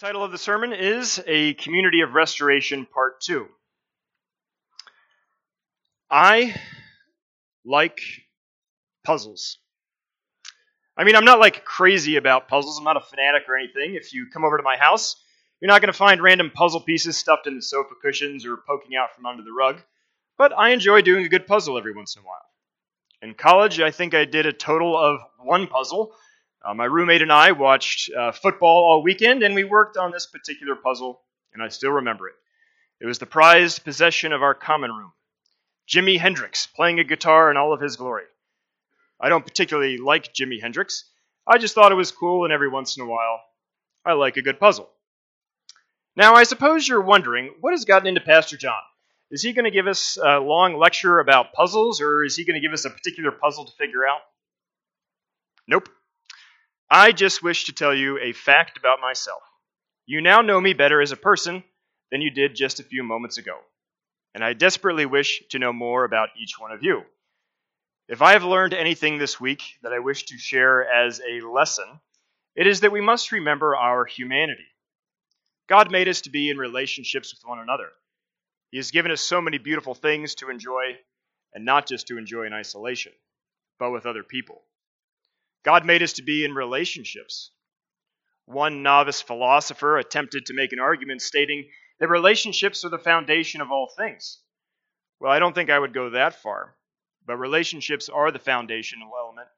The title of the sermon is A Community of Restoration, Part 2. I like puzzles. I mean, I'm not like crazy about puzzles. I'm not a fanatic or anything. If you come over to my house, you're not going to find random puzzle pieces stuffed in the sofa cushions or poking out from under the rug. But I enjoy doing a good puzzle every once in a while. In college, I think I did a total of one puzzle. My roommate and I watched football all weekend, and we worked on this particular puzzle, and I still remember it. It was the prized possession of our common room. Jimi Hendrix playing a guitar in all of his glory. I don't particularly like Jimi Hendrix. I just thought it was cool, and every once in a while, I like a good puzzle. Now, I suppose you're wondering, what has gotten into Pastor John? Is he going to give us a long lecture about puzzles, or is he going to give us a particular puzzle to figure out? Nope. I just wish to tell you a fact about myself. You now know me better as a person than you did just a few moments ago, and I desperately wish to know more about each one of you. If I have learned anything this week that I wish to share as a lesson, it is that we must remember our humanity. God made us to be in relationships with one another. He has given us so many beautiful things to enjoy, and not just to enjoy in isolation, but with other people. God made us to be in relationships. One novice philosopher attempted to make an argument stating that relationships are the foundation of all things. Well, I don't think I would go that far, but relationships are the foundational element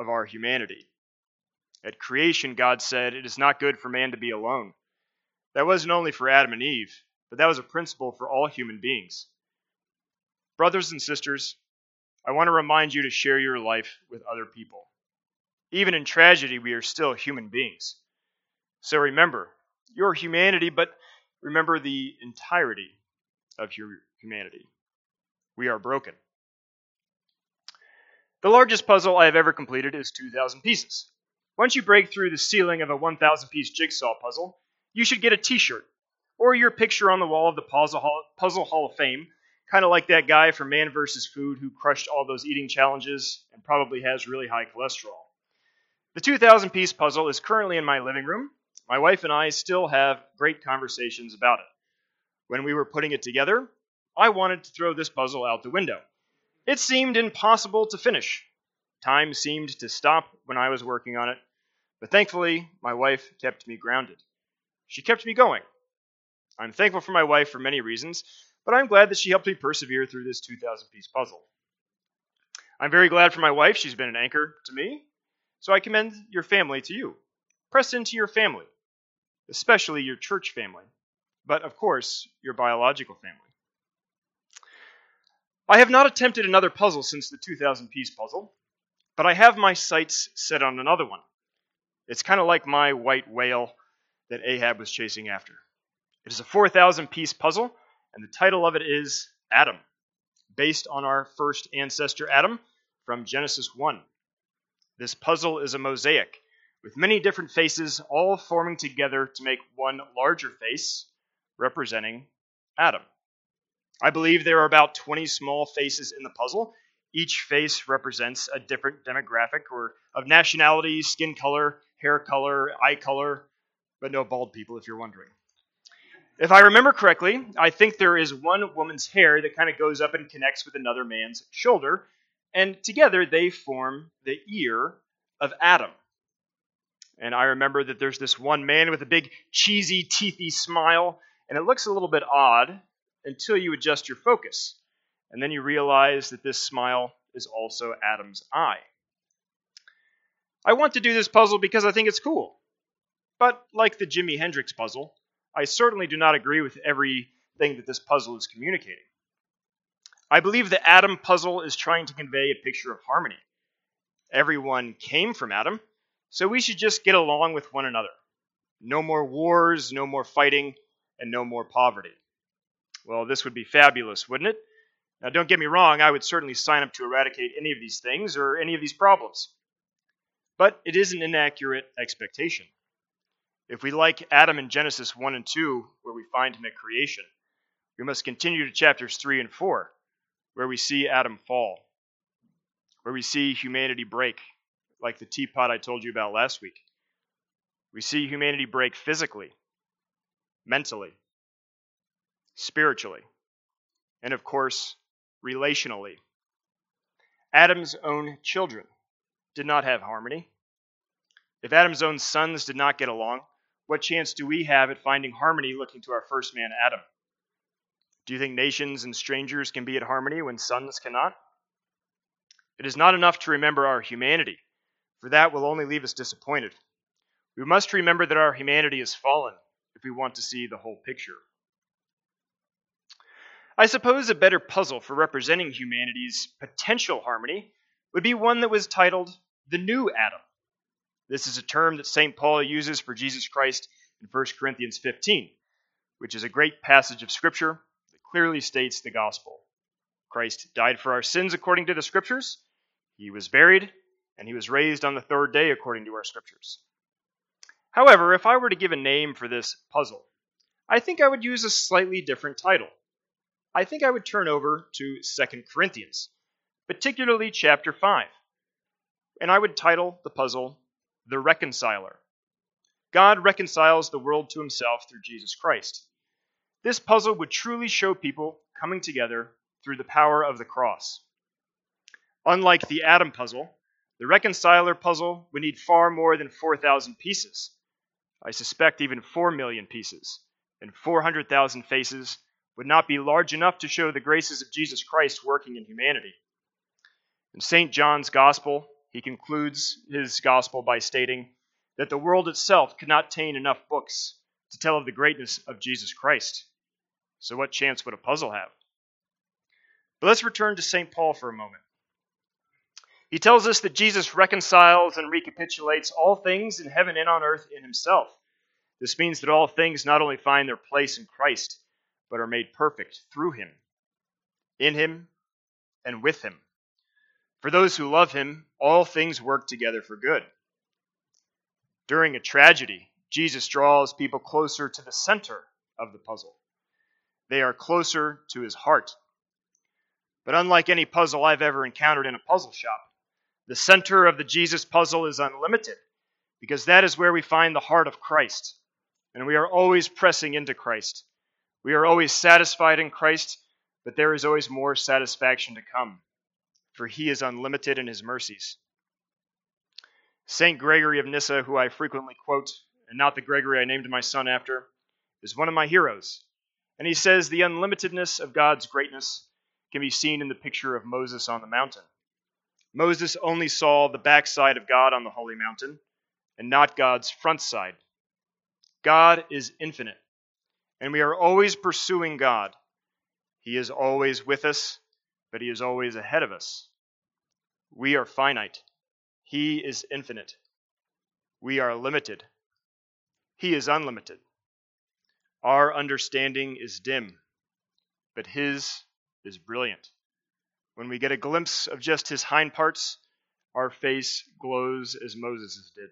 of our humanity. At creation, God said, "It is not good for man to be alone." That wasn't only for Adam and Eve, but that was a principle for all human beings. Brothers and sisters, I want to remind you to share your life with other people. Even in tragedy, we are still human beings. So remember your humanity, but remember the entirety of your humanity. We are broken. The largest puzzle I have ever completed is 2,000 pieces. Once you break through the ceiling of a 1,000-piece jigsaw puzzle, you should get a T-shirt or your picture on the wall of the Puzzle Hall of Fame, kind of like that guy from Man vs. Food who crushed all those eating challenges and probably has really high cholesterol. The 2,000-piece puzzle is currently in my living room. My wife and I still have great conversations about it. When we were putting it together, I wanted to throw this puzzle out the window. It seemed impossible to finish. Time seemed to stop when I was working on it, but thankfully, my wife kept me grounded. She kept me going. I'm thankful for my wife for many reasons, but I'm glad that she helped me persevere through this 2,000-piece puzzle. I'm very glad for my wife. She's been an anchor to me. So I commend your family to you. Press into your family, especially your church family, but of course, your biological family. I have not attempted another puzzle since the 2,000-piece puzzle, but I have my sights set on another one. It's kind of like my white whale that Ahab was chasing after. It is a 4,000-piece puzzle, and the title of it is Adam, based on our first ancestor Adam from Genesis 1. This puzzle is a mosaic, with many different faces all forming together to make one larger face, representing Adam. I believe there are about 20 small faces in the puzzle. Each face represents a different demographic or of nationality, skin color, hair color, eye color, but no bald people if you're wondering. If I remember correctly, I think there is one woman's hair that kind of goes up and connects with another man's shoulder, and together they form the ear of Adam. And I remember that there's this one man with a big cheesy, teethy smile, and it looks a little bit odd until you adjust your focus. And then you realize that this smile is also Adam's eye. I want to do this puzzle because I think it's cool. But like the Jimi Hendrix puzzle, I certainly do not agree with everything that this puzzle is communicating. I believe the Adam puzzle is trying to convey a picture of harmony. Everyone came from Adam, so we should just get along with one another. No more wars, no more fighting, and no more poverty. Well, this would be fabulous, wouldn't it? Now, don't get me wrong, I would certainly sign up to eradicate any of these things or any of these problems. But it is an inaccurate expectation. If we like Adam in Genesis 1 and 2, where we find him at creation, we must continue to chapters 3 and 4. Where we see Adam fall, where we see humanity break, like the teapot I told you about last week. We see humanity break physically, mentally, spiritually, and of course, relationally. Adam's own children did not have harmony. If Adam's own sons did not get along, what chance do we have at finding harmony looking to our first man, Adam? Do you think nations and strangers can be at harmony when sons cannot? It is not enough to remember our humanity, for that will only leave us disappointed. We must remember that our humanity is fallen if we want to see the whole picture. I suppose a better puzzle for representing humanity's potential harmony would be one that was titled the New Adam. This is a term that Saint Paul uses for Jesus Christ in 1 Corinthians 15, which is a great passage of Scripture that clearly states the gospel. Christ died for our sins according to the Scriptures, he was buried, and he was raised on the third day according to our Scriptures. However, if I were to give a name for this puzzle, I think I would use a slightly different title. I think I would turn over to 2 Corinthians, particularly chapter 5, and I would title the puzzle The Reconciler. God reconciles the world to himself through Jesus Christ. This puzzle would truly show people coming together through the power of the cross. Unlike the Adam puzzle, the Reconciler puzzle would need far more than 4,000 pieces. I suspect even 4 million pieces and 400,000 faces would not be large enough to show the graces of Jesus Christ working in humanity. In Saint John's Gospel, he concludes his gospel by stating that the world itself could not contain enough books to tell of the greatness of Jesus Christ. So what chance would a puzzle have? But let's return to St. Paul for a moment. He tells us that Jesus reconciles and recapitulates all things in heaven and on earth in himself. This means that all things not only find their place in Christ, but are made perfect through him, in him, and with him. For those who love him, all things work together for good. During a tragedy, Jesus draws people closer to the center of the puzzle. They are closer to his heart. But unlike any puzzle I've ever encountered in a puzzle shop, the center of the Jesus puzzle is unlimited, because that is where we find the heart of Christ, and we are always pressing into Christ. We are always satisfied in Christ, but there is always more satisfaction to come, for he is unlimited in his mercies. Saint Gregory of Nyssa, who I frequently quote, and not the Gregory I named my son after, is one of my heroes. And he says the unlimitedness of God's greatness can be seen in the picture of Moses on the mountain. Moses only saw the backside of God on the holy mountain, and not God's front side. God is infinite, and we are always pursuing God. He is always with us, but he is always ahead of us. We are finite. He is infinite. We are limited. He is unlimited. Our understanding is dim, but his is brilliant. When we get a glimpse of just his hind parts, our face glows as Moses' did.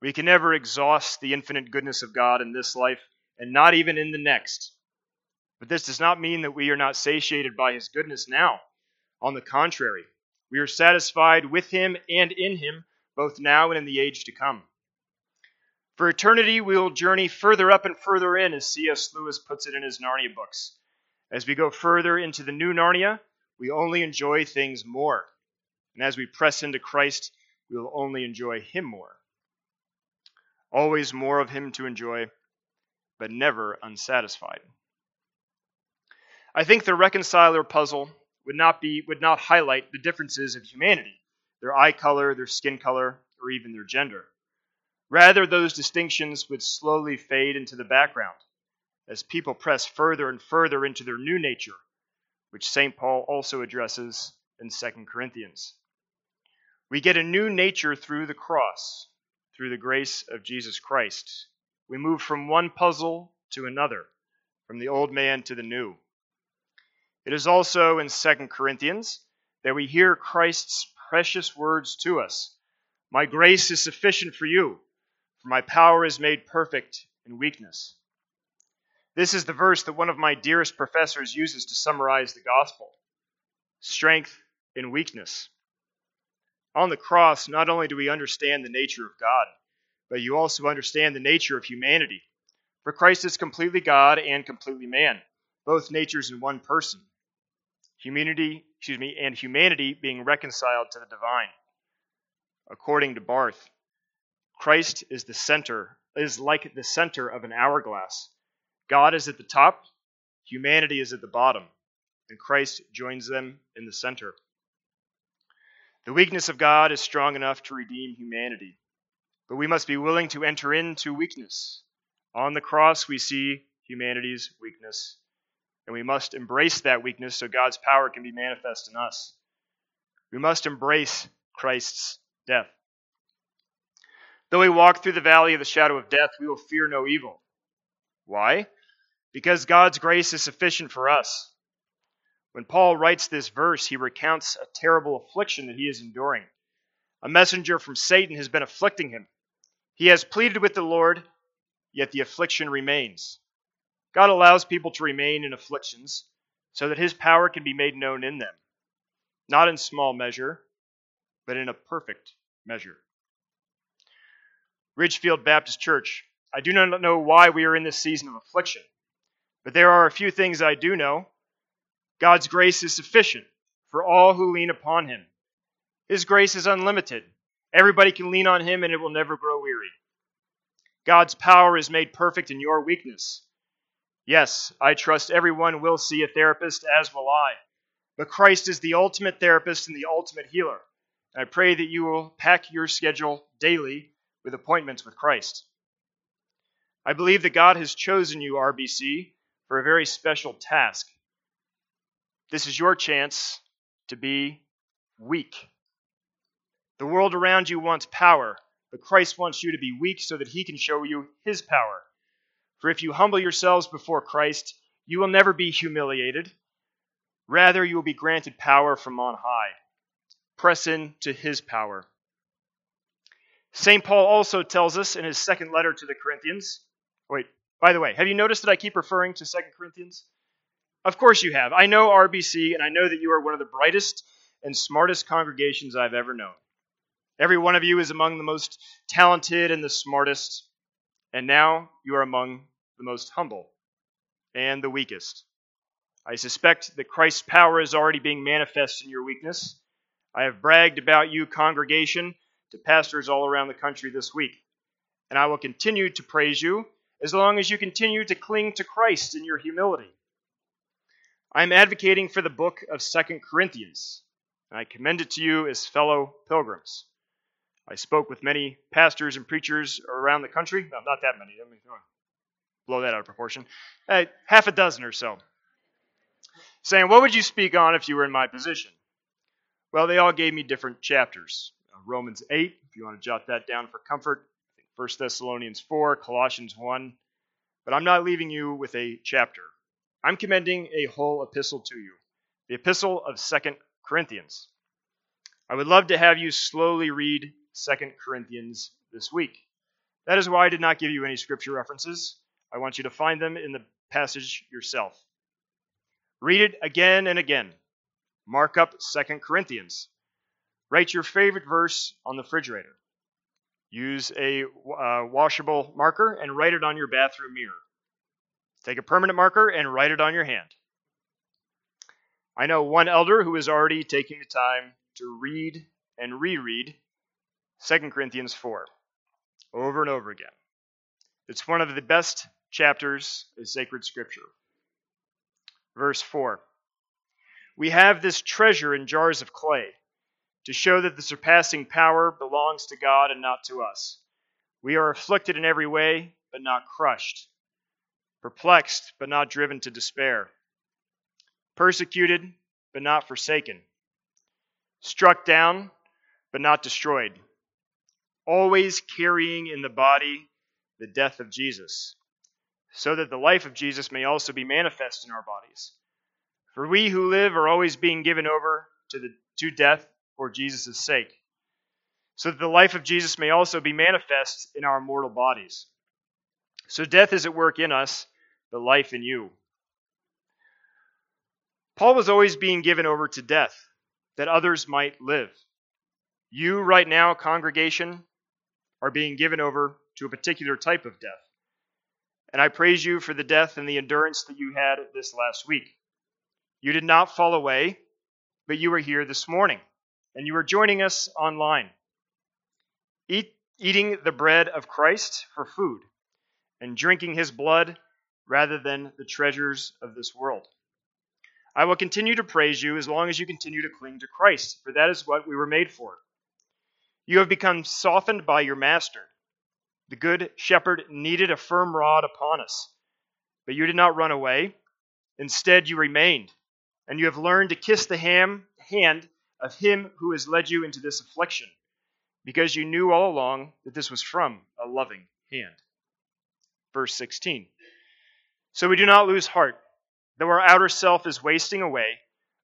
We can never exhaust the infinite goodness of God in this life, and not even in the next. But this does not mean that we are not satiated by his goodness now. On the contrary, we are satisfied with him and in him, both now and in the age to come. For eternity, we will journey further up and further in, as C.S. Lewis puts it in his Narnia books. As we go further into the new Narnia, we only enjoy things more. And as we press into Christ, we will only enjoy him more. Always more of him to enjoy, but never unsatisfied. I think the Reconciler puzzle would not highlight the differences of humanity, their eye color, their skin color, or even their gender. Rather, those distinctions would slowly fade into the background as people press further and further into their new nature, which St. Paul also addresses in 2 Corinthians. We get a new nature through the cross, through the grace of Jesus Christ. We move from one puzzle to another, from the old man to the new. It is also in 2 Corinthians that we hear Christ's precious words to us. My grace is sufficient for you, for my power is made perfect in weakness. This is the verse that one of my dearest professors uses to summarize the gospel. Strength in weakness. On the cross, not only do we understand the nature of God, but you also understand the nature of humanity. For Christ is completely God and completely man, both natures in one person. Humanity being reconciled to the divine. According to Barth, Christ is like the center of an hourglass. God is at the top, humanity is at the bottom, and Christ joins them in the center. The weakness of God is strong enough to redeem humanity, but we must be willing to enter into weakness. On the cross, we see humanity's weakness, and we must embrace that weakness so God's power can be manifest in us. We must embrace Christ's death. Though we walk through the valley of the shadow of death, we will fear no evil. Why? Because God's grace is sufficient for us. When Paul writes this verse, he recounts a terrible affliction that he is enduring. A messenger from Satan has been afflicting him. He has pleaded with the Lord, yet the affliction remains. God allows people to remain in afflictions so that his power can be made known in them, not in small measure, but in a perfect measure. Ridgefield Baptist Church, I do not know why we are in this season of affliction, but there are a few things I do know. God's grace is sufficient for all who lean upon him. His grace is unlimited. Everybody can lean on him and it will never grow weary. God's power is made perfect in your weakness. Yes, I trust everyone will see a therapist, as will I. But Christ is the ultimate therapist and the ultimate healer. And I pray that you will pack your schedule daily with appointments with Christ. I believe that God has chosen you, RBC, for a very special task. This is your chance to be weak. The world around you wants power, but Christ wants you to be weak so that he can show you his power. For if you humble yourselves before Christ, you will never be humiliated. Rather, you will be granted power from on high. Press in to his power. St. Paul also tells us in his second letter to the Corinthians. Wait, by the way, have you noticed that I keep referring to 2 Corinthians? Of course you have. I know RBC, and I know that you are one of the brightest and smartest congregations I've ever known. Every one of you is among the most talented and the smartest, and now you are among the most humble and the weakest. I suspect that Christ's power is already being manifest in your weakness. I have bragged about you, congregation, to pastors all around the country this week, and I will continue to praise you as long as you continue to cling to Christ in your humility. I am advocating for the book of 2 Corinthians, and I commend it to you as fellow pilgrims. I spoke with many pastors and preachers around the country. No, not that many. I mean, blow that out of proportion. Half a dozen or so. Saying, what would you speak on if you were in my position? Well, they all gave me different chapters. Romans 8, if you want to jot that down for comfort. 1 Thessalonians 4, Colossians 1. But I'm not leaving you with a chapter. I'm commending a whole epistle to you. The epistle of 2 Corinthians. I would love to have you slowly read 2 Corinthians this week. That is why I did not give you any scripture references. I want you to find them in the passage yourself. Read it again and again. Mark up 2 Corinthians. Write your favorite verse on the refrigerator. Use a washable marker and write it on your bathroom mirror. Take a permanent marker and write it on your hand. I know one elder who is already taking the time to read and reread 2 Corinthians 4, over and over again. It's one of the best chapters in sacred scripture. Verse 4, we have this treasure in jars of clay to show that the surpassing power belongs to God and not to us. We are afflicted in every way, but not crushed, perplexed, but not driven to despair, persecuted, but not forsaken, struck down, but not destroyed, always carrying in the body the death of Jesus, so that the life of Jesus may also be manifest in our bodies. For we who live are always being given over to death for Jesus' sake, so that the life of Jesus may also be manifest in our mortal bodies. So death is at work in us, but life in you. Paul was always being given over to death, that others might live. You right now, congregation, are being given over to a particular type of death. And I praise you for the death and the endurance that you had this last week. You did not fall away, but you were here this morning, and you are joining us online, eating the bread of Christ for food and drinking his blood rather than the treasures of this world. I will continue to praise you as long as you continue to cling to Christ, for that is what we were made for. You have become softened by your master. The good shepherd needed a firm rod upon us, but you did not run away. Instead, you remained, and you have learned to kiss the hand of him who has led you into this affliction, because you knew all along that this was from a loving hand. Verse 16. So we do not lose heart, though our outer self is wasting away,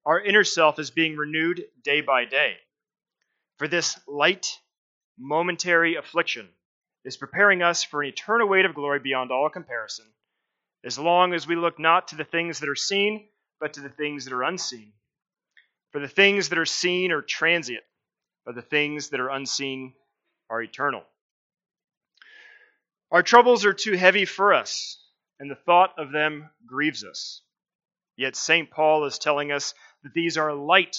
our inner self is being renewed day by day. For this light, momentary affliction is preparing us for an eternal weight of glory beyond all comparison, as long as we look not to the things that are seen, but to the things that are unseen. For the things that are seen are transient, but the things that are unseen are eternal. Our troubles are too heavy for us, and the thought of them grieves us. Yet Saint Paul is telling us that these are light,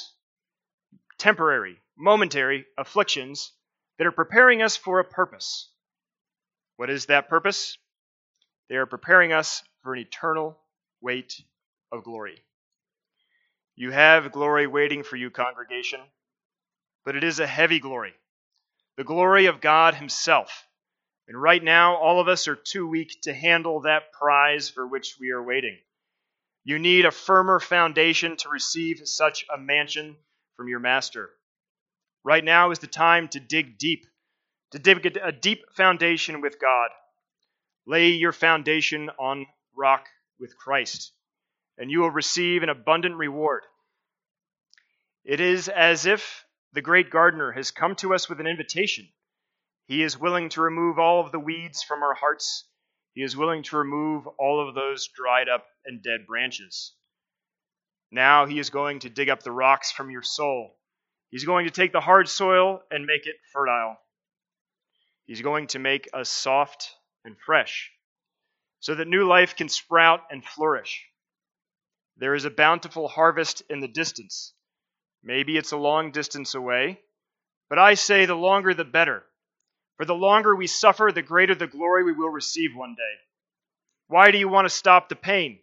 temporary, momentary afflictions that are preparing us for a purpose. What is that purpose? They are preparing us for an eternal weight of glory. You have glory waiting for you, congregation, but it is a heavy glory, the glory of God himself. And right now, all of us are too weak to handle that prize for which we are waiting. You need a firmer foundation to receive such a mansion from your master. Right now is the time to dig a deep foundation with God. Lay your foundation on rock with Christ, and you will receive an abundant reward. It is as if the great gardener has come to us with an invitation. He is willing to remove all of the weeds from our hearts. He is willing to remove all of those dried up and dead branches. Now he is going to dig up the rocks from your soul. He's going to take the hard soil and make it fertile. He's going to make us soft and fresh so that new life can sprout and flourish. There is a bountiful harvest in the distance. Maybe it's a long distance away, but I say the longer the better. For the longer we suffer, the greater the glory we will receive one day. Why do you want to stop the pain?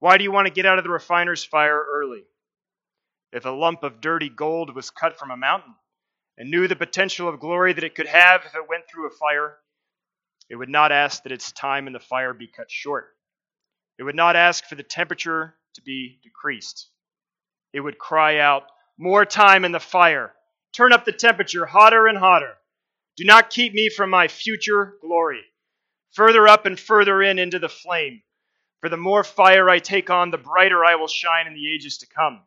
Why do you want to get out of the refiner's fire early? If a lump of dirty gold was cut from a mountain and knew the potential of glory that it could have if it went through a fire, it would not ask that its time in the fire be cut short. It would not ask for the temperature to be decreased. It would cry out, "More time in the fire. Turn up the temperature hotter and hotter. Do not keep me from my future glory. Further up and further into the flame. For the more fire I take on, the brighter I will shine in the ages to come.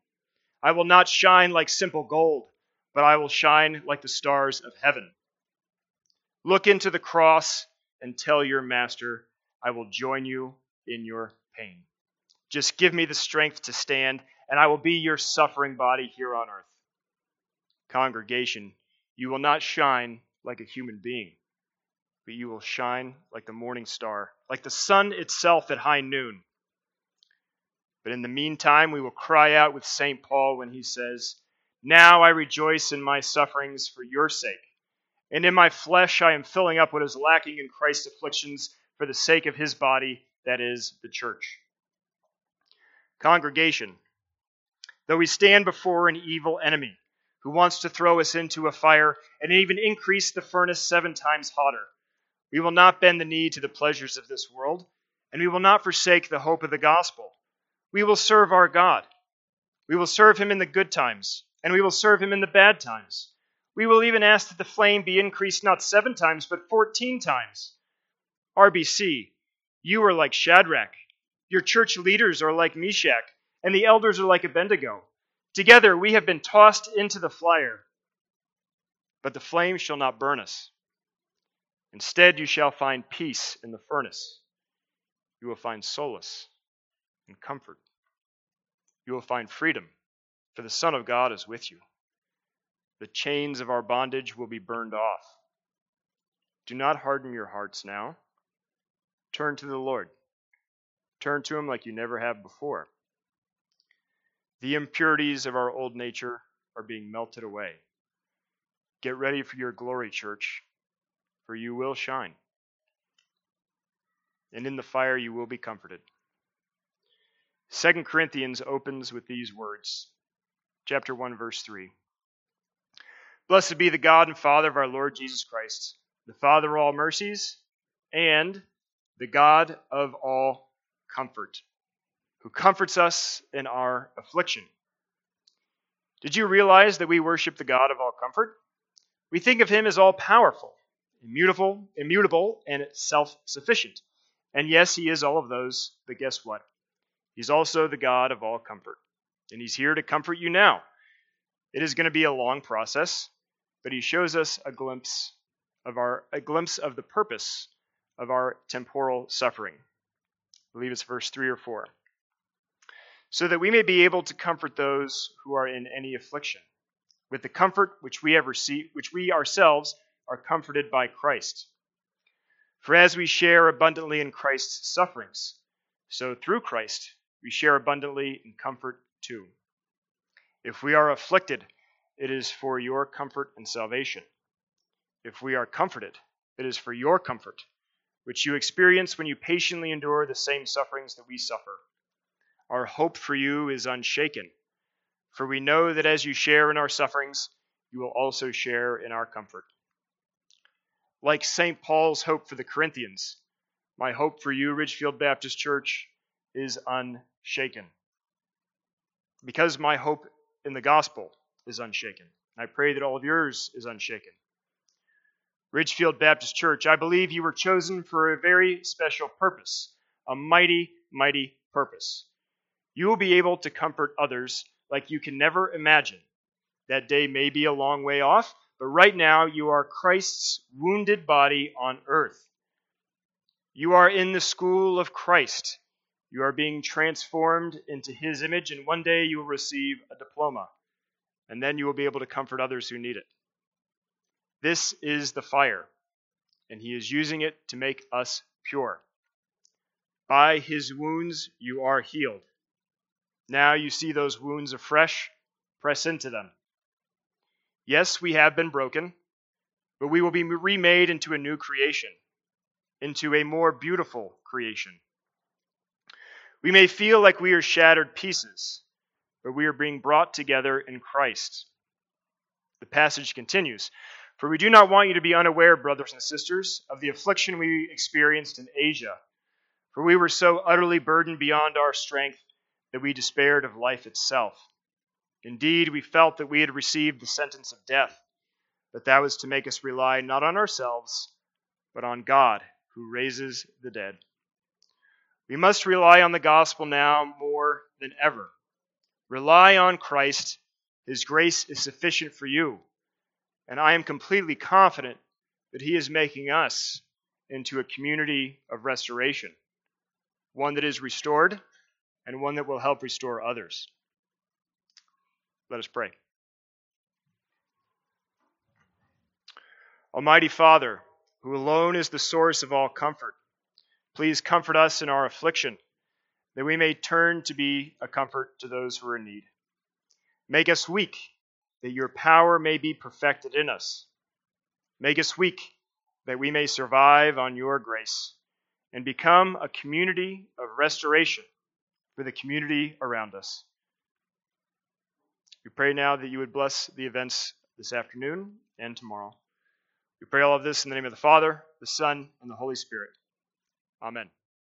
I will not shine like simple gold, but I will shine like the stars of heaven." Look into the cross and tell your master, "I will join you in your pain. Just give me the strength to stand, and I will be your suffering body here on earth." Congregation, you will not shine like a human being, but you will shine like the morning star, like the sun itself at high noon. But in the meantime, we will cry out with St. Paul when he says, "Now I rejoice in my sufferings for your sake, and in my flesh I am filling up what is lacking in Christ's afflictions for the sake of his body, that is, the church." Congregation, though we stand before an evil enemy, who wants to throw us into a fire and even increase the furnace 7 times hotter, we will not bend the knee to the pleasures of this world, and we will not forsake the hope of the gospel. We will serve our God. We will serve him in the good times, and we will serve him in the bad times. We will even ask that the flame be increased not 7 times, but 14 times. RBC, you are like Shadrach. Your church leaders are like Meshach, and the elders are like Abednego. Together we have been tossed into the fire, but the flame shall not burn us. Instead, you shall find peace in the furnace. You will find solace and comfort. You will find freedom, for the Son of God is with you. The chains of our bondage will be burned off. Do not harden your hearts now. Turn to the Lord. Turn to him like you never have before. The impurities of our old nature are being melted away. Get ready for your glory, church, for you will shine. And in the fire you will be comforted. 2 Corinthians opens with these words. Chapter 1, verse 3. Blessed be the God and Father of our Lord Jesus Christ, the Father of all mercies, and the God of all comfort, who comforts us in our affliction. Did you realize that we worship the God of all comfort? We think of him as all-powerful, immutable, and self-sufficient. And yes, he is all of those, but guess what? He's also the God of all comfort, and he's here to comfort you now. It is going to be a long process, but he shows us a glimpse of the purpose of our temporal suffering. I believe it's verse 3 or 4. So that we may be able to comfort those who are in any affliction with the comfort which we have received, which we ourselves are comforted by Christ. For as we share abundantly in Christ's sufferings, so through Christ we share abundantly in comfort too. If we are afflicted, it is for your comfort and salvation. If we are comforted, it is for your comfort, which you experience when you patiently endure the same sufferings that we suffer. Our hope for you is unshaken, for we know that as you share in our sufferings, you will also share in our comfort. Like St. Paul's hope for the Corinthians, my hope for you, Ridgefield Baptist Church, is unshaken. Because my hope in the gospel is unshaken. I pray that all of yours is unshaken. Ridgefield Baptist Church, I believe you were chosen for a very special purpose, a mighty, mighty purpose. You will be able to comfort others like you can never imagine. That day may be a long way off, but right now you are Christ's wounded body on earth. You are in the school of Christ. You are being transformed into his image, and one day you will receive a diploma, and then you will be able to comfort others who need it. This is the fire, and he is using it to make us pure. By his wounds you are healed. Now you see those wounds afresh, press into them. Yes, we have been broken, but we will be remade into a new creation, into a more beautiful creation. We may feel like we are shattered pieces, but we are being brought together in Christ. The passage continues, for we do not want you to be unaware, brothers and sisters, of the affliction we experienced in Asia, for we were so utterly burdened beyond our strength that we despaired of life itself. Indeed, we felt that we had received the sentence of death, but that was to make us rely not on ourselves, but on God, who raises the dead. We must rely on the gospel now more than ever. Rely on Christ. His grace is sufficient for you. And I am completely confident that he is making us into a community of restoration, one that is restored and one that will help restore others. Let us pray. Almighty Father, who alone is the source of all comfort, please comfort us in our affliction, that we may turn to be a comfort to those who are in need. Make us weak, that your power may be perfected in us. Make us weak, that we may survive on your grace and become a community of restoration for the community around us. We pray now that you would bless the events this afternoon and tomorrow. We pray all of this in the name of the Father, the Son, and the Holy Spirit. Amen.